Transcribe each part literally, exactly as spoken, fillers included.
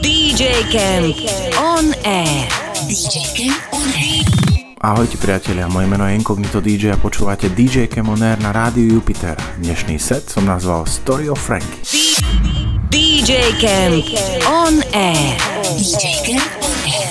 dý džej Camp on Air. dý džej Camp on Air. Ahojte priatelia, moje meno je Incognito dý džej a počúvate dý džej Camp on Air na rádiu Jupiter. Dnešný set som nazval Story of Frankie. dý džej Camp on Air. dý džej Camp on Air.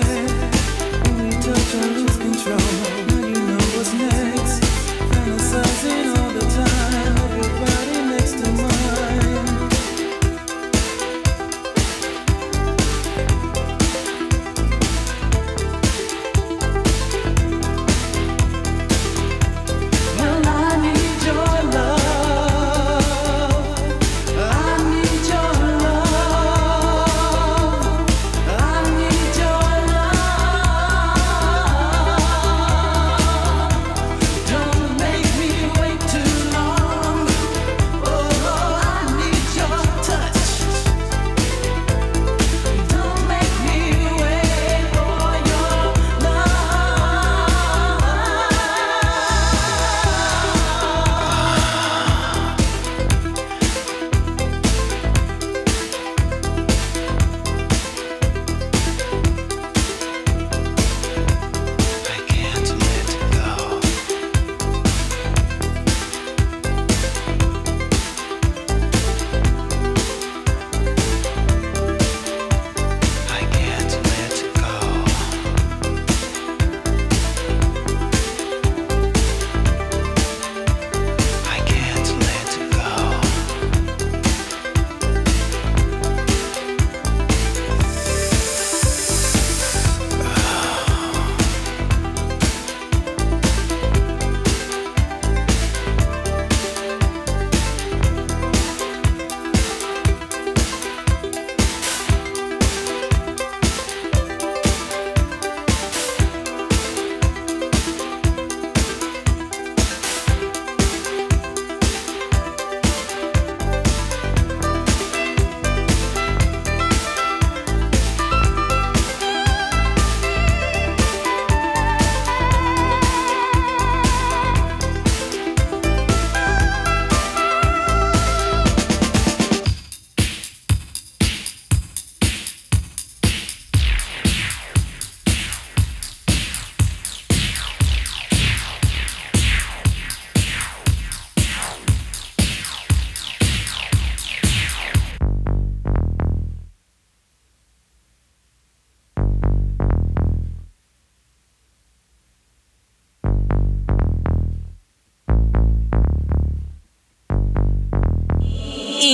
When we touch, I lose control. Now you know what's next. Fantasize.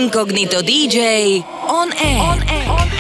Incognito dý džej on air. On air. On air.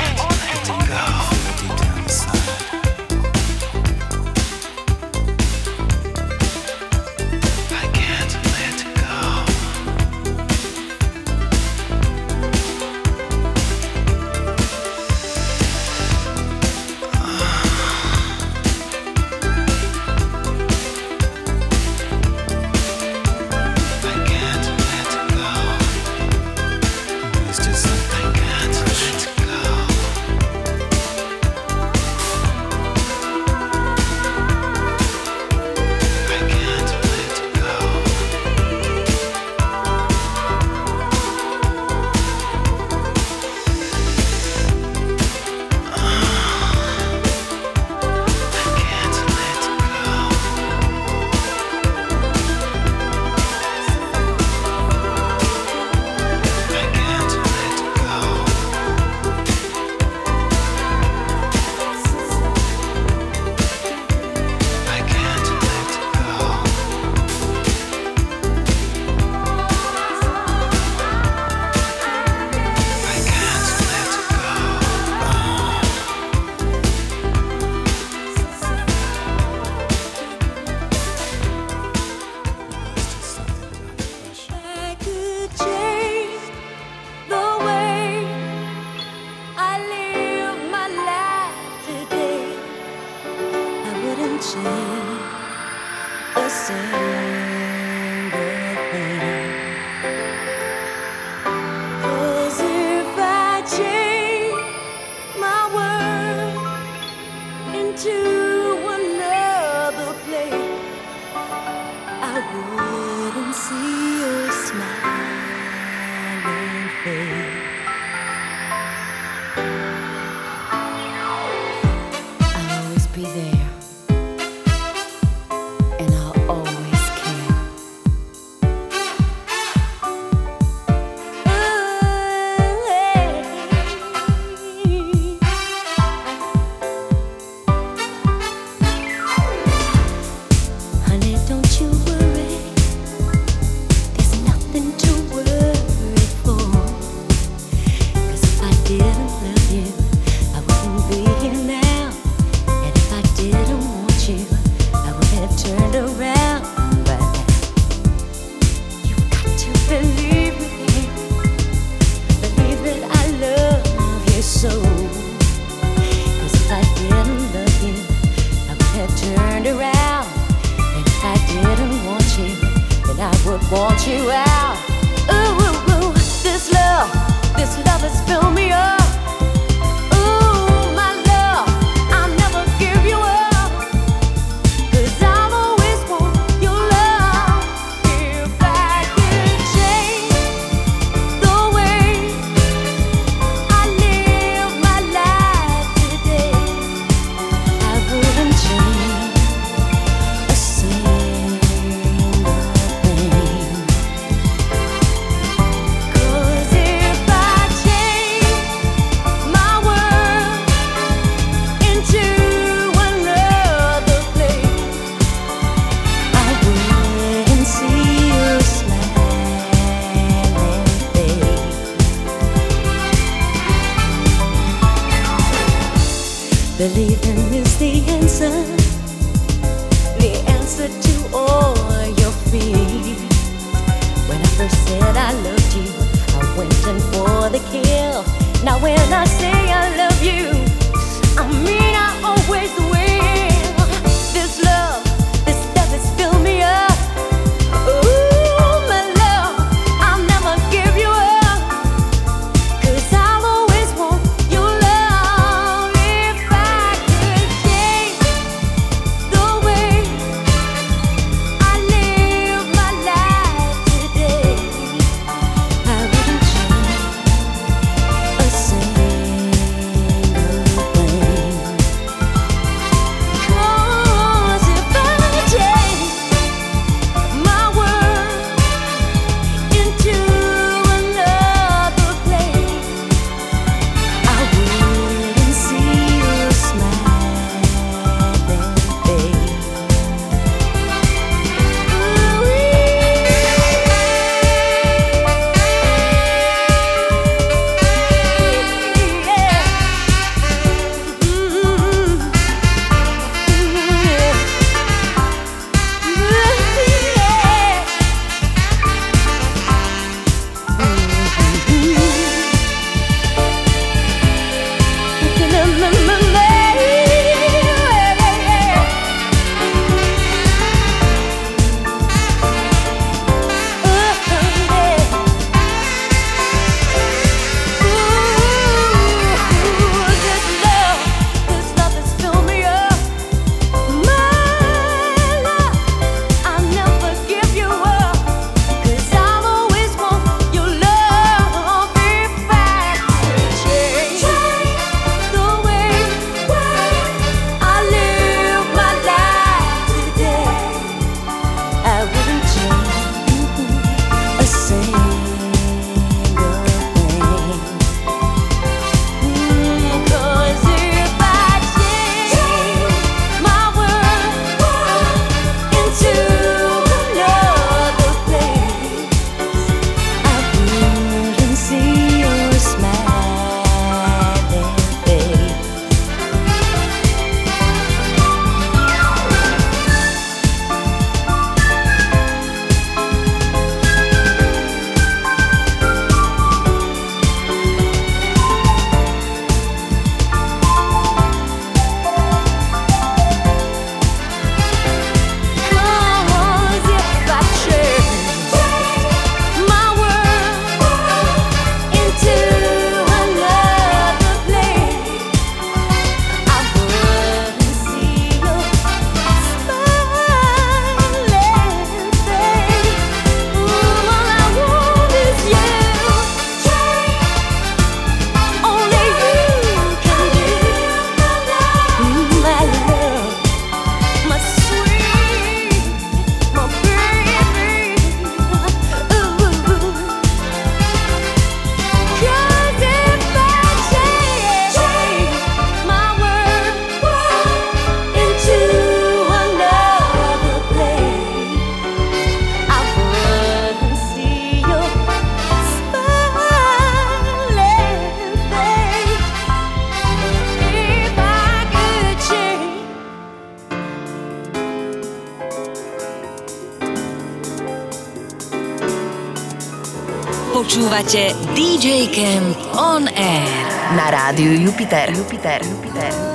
Počúvate dý džej Camp on Air na rádiu Jupiter. Jupiter. Jupiter. Jupiter.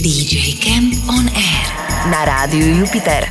dý džej Camp on Air na rádiu Jupiter.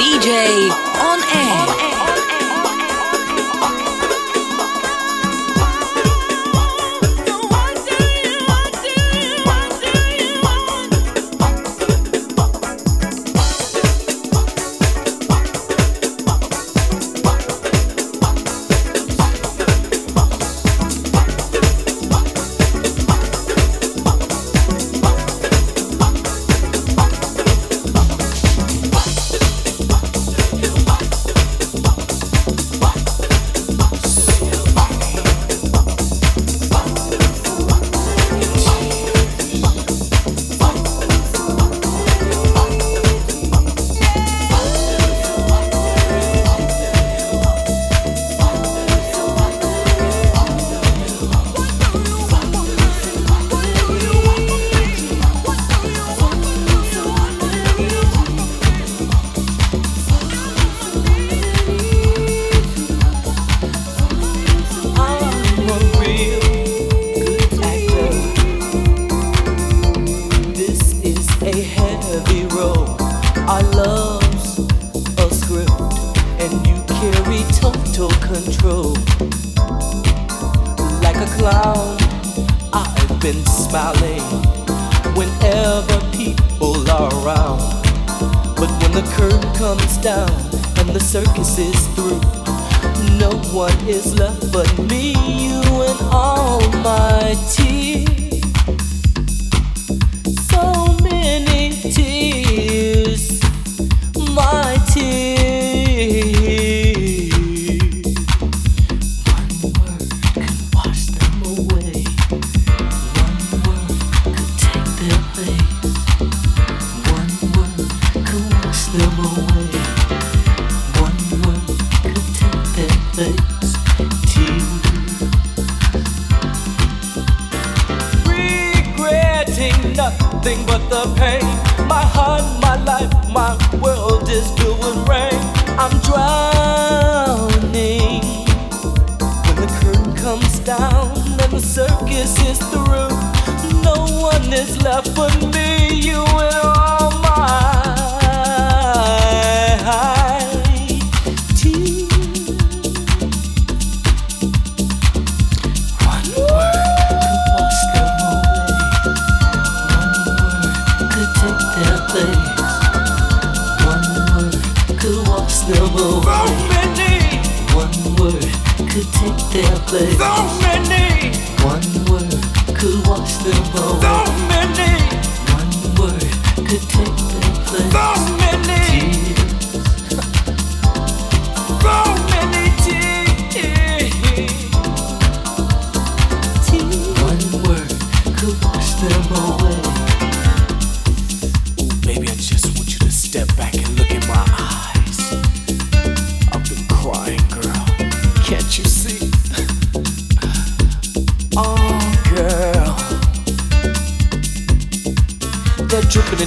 dý džej on air. On air.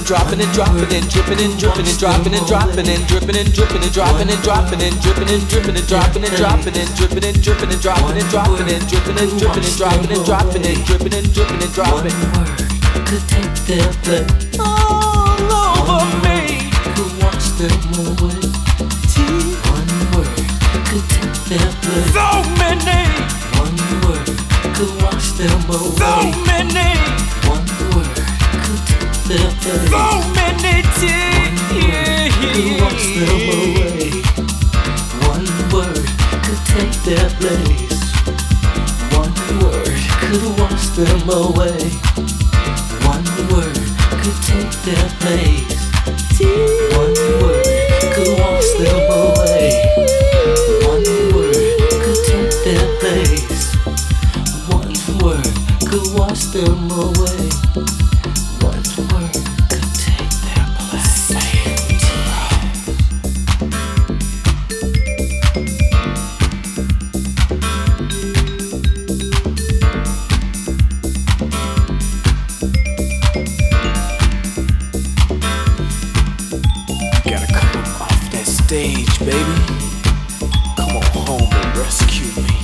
Dropping and dropping and dripping and dripping and dropping and dropping and dripping and dripping and dropping and dropping and dripping and dripping and dropping and dropping and dripping and dripping and dropping and dropping and dripping and dripping and dropping. One word could take their place all over me. Could wash them away. One word could take their place. So many. One word could wash them away. So many. One word could take their place. So many tears. Could wash them away. One word could take their place. One word could wash them away. One word could take their place. One word could wash them away. One word could take their place. One word could wash them away. One word could take their place. Rescue me.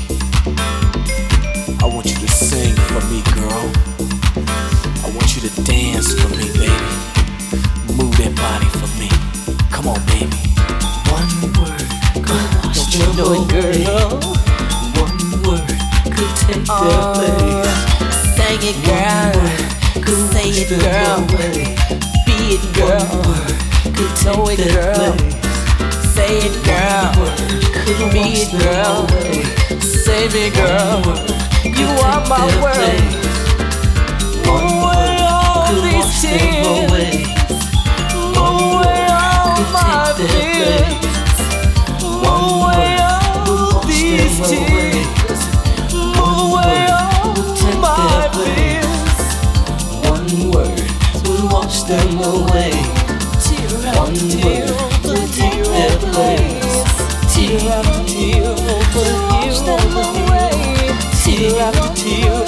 I want you to sing for me, girl. know it, girl. One word could take oh, their place. Say it, girl. Could say it, girl. Be it, girl. One word could know it, girl. Say it, girl. Could be it, girl. Say it, girl. You are my world. Away all these tears. Away all my fears. Move away all my fears. One word will wash them away. One word will take their place. Tear after tear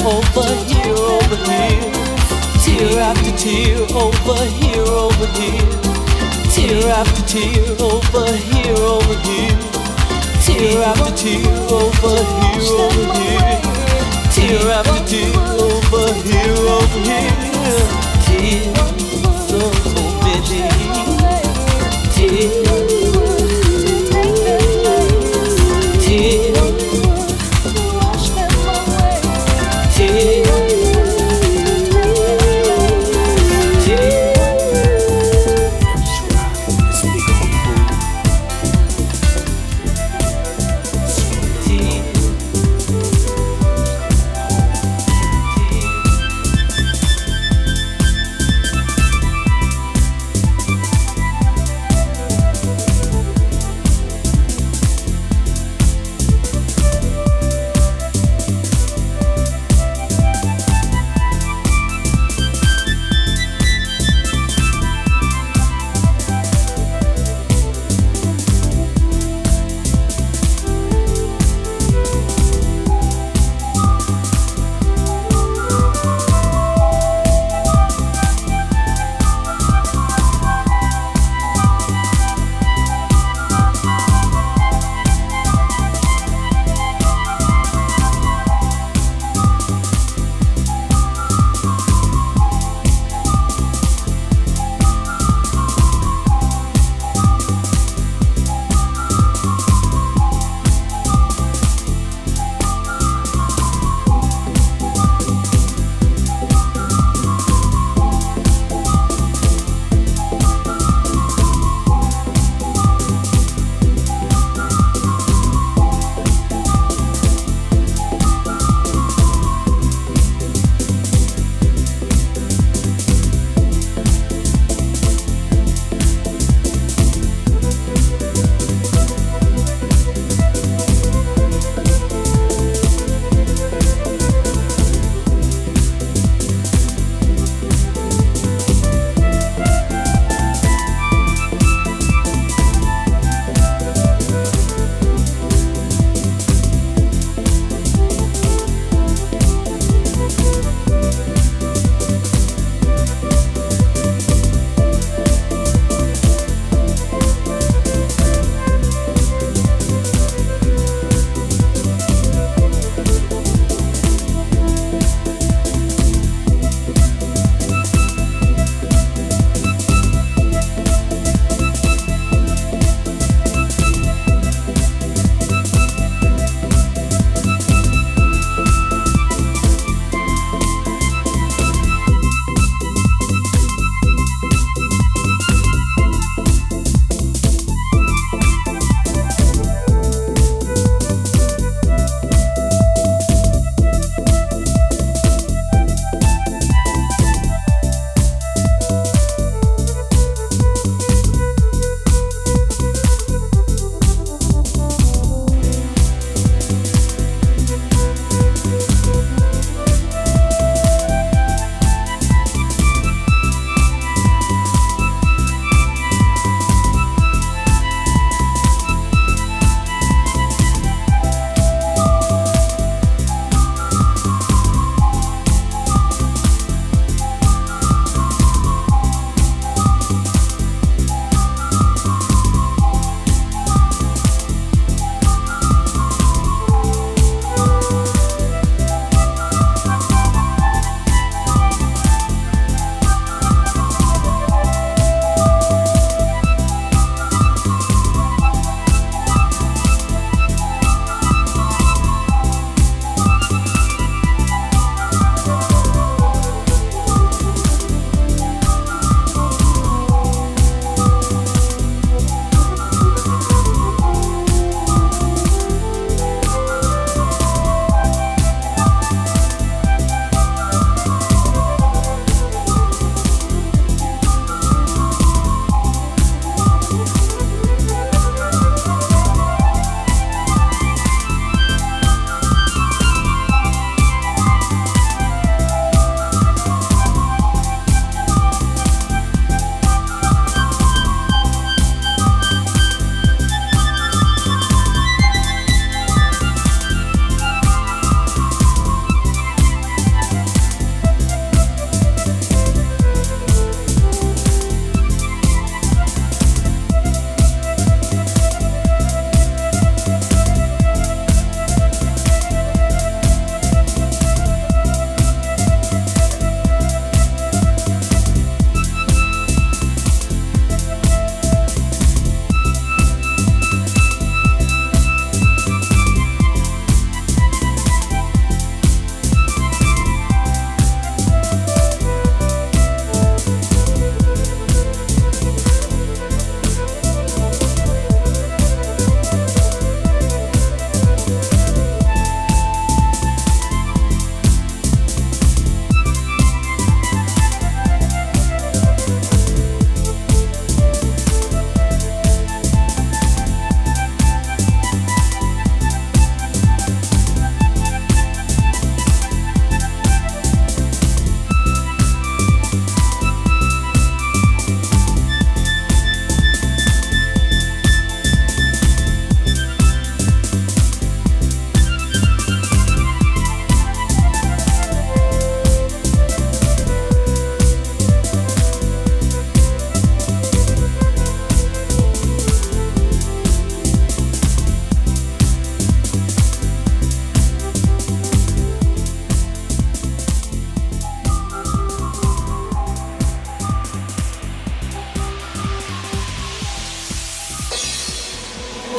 over you, over you. Tear after tear over here, over here. Tear after tear over here, over here. Tear after tear over here, over here. Tear after tear over here, over here. Tear after tear over here, over here. Tears so many. Tears, tears, tears.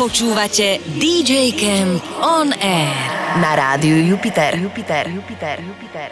Počúvate dý džej Camp on Air na rádiu Jupiter. Jupiter. Jupiter. Jupiter. Jupiter.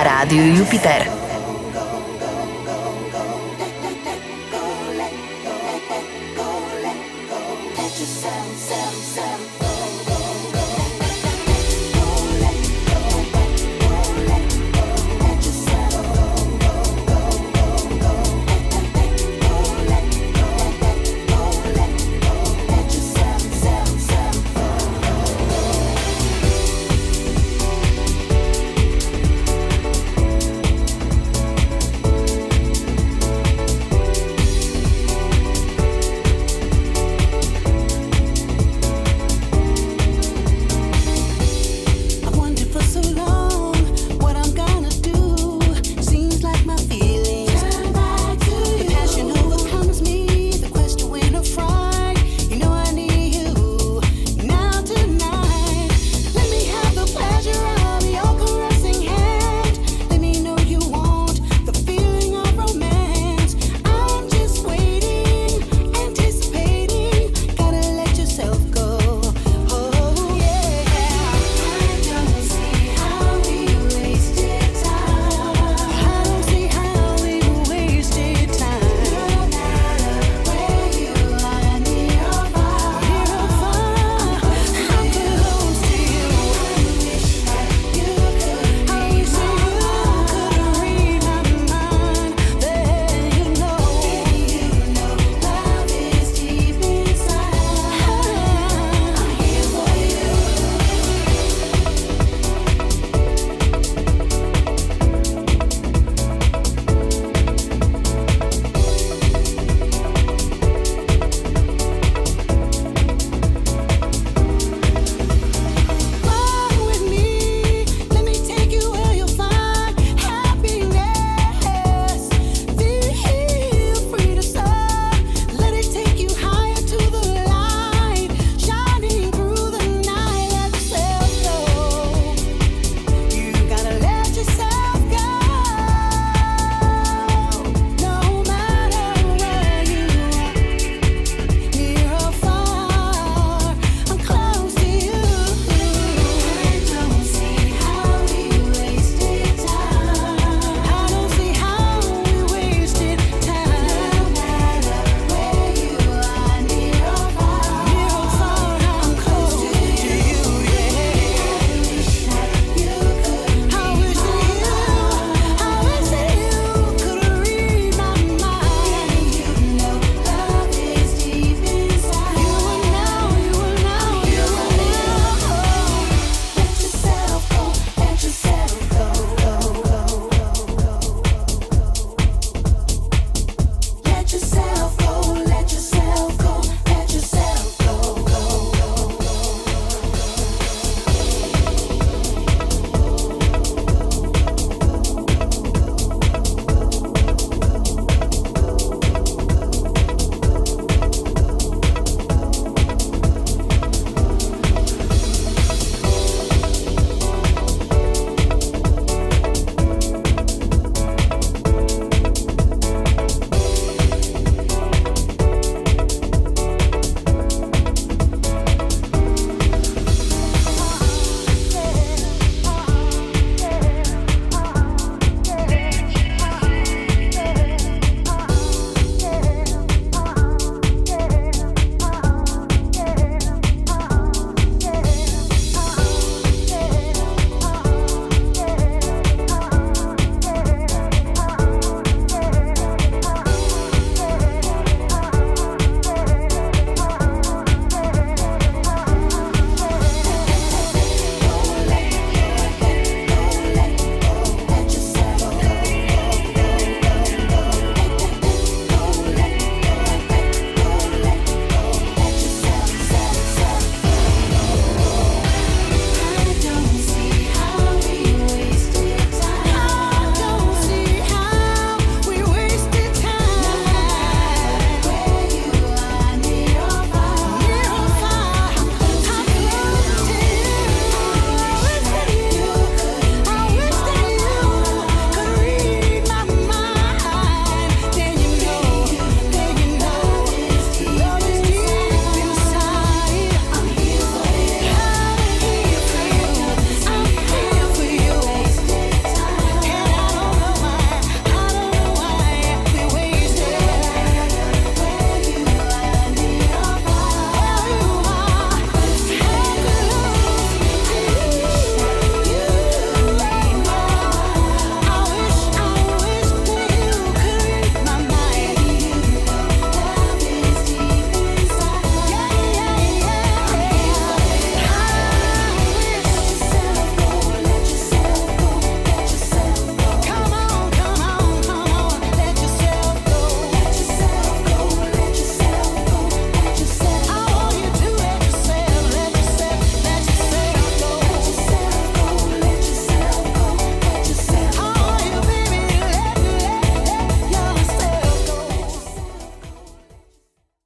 na rádiu Jupiter. Let yourself, self, self.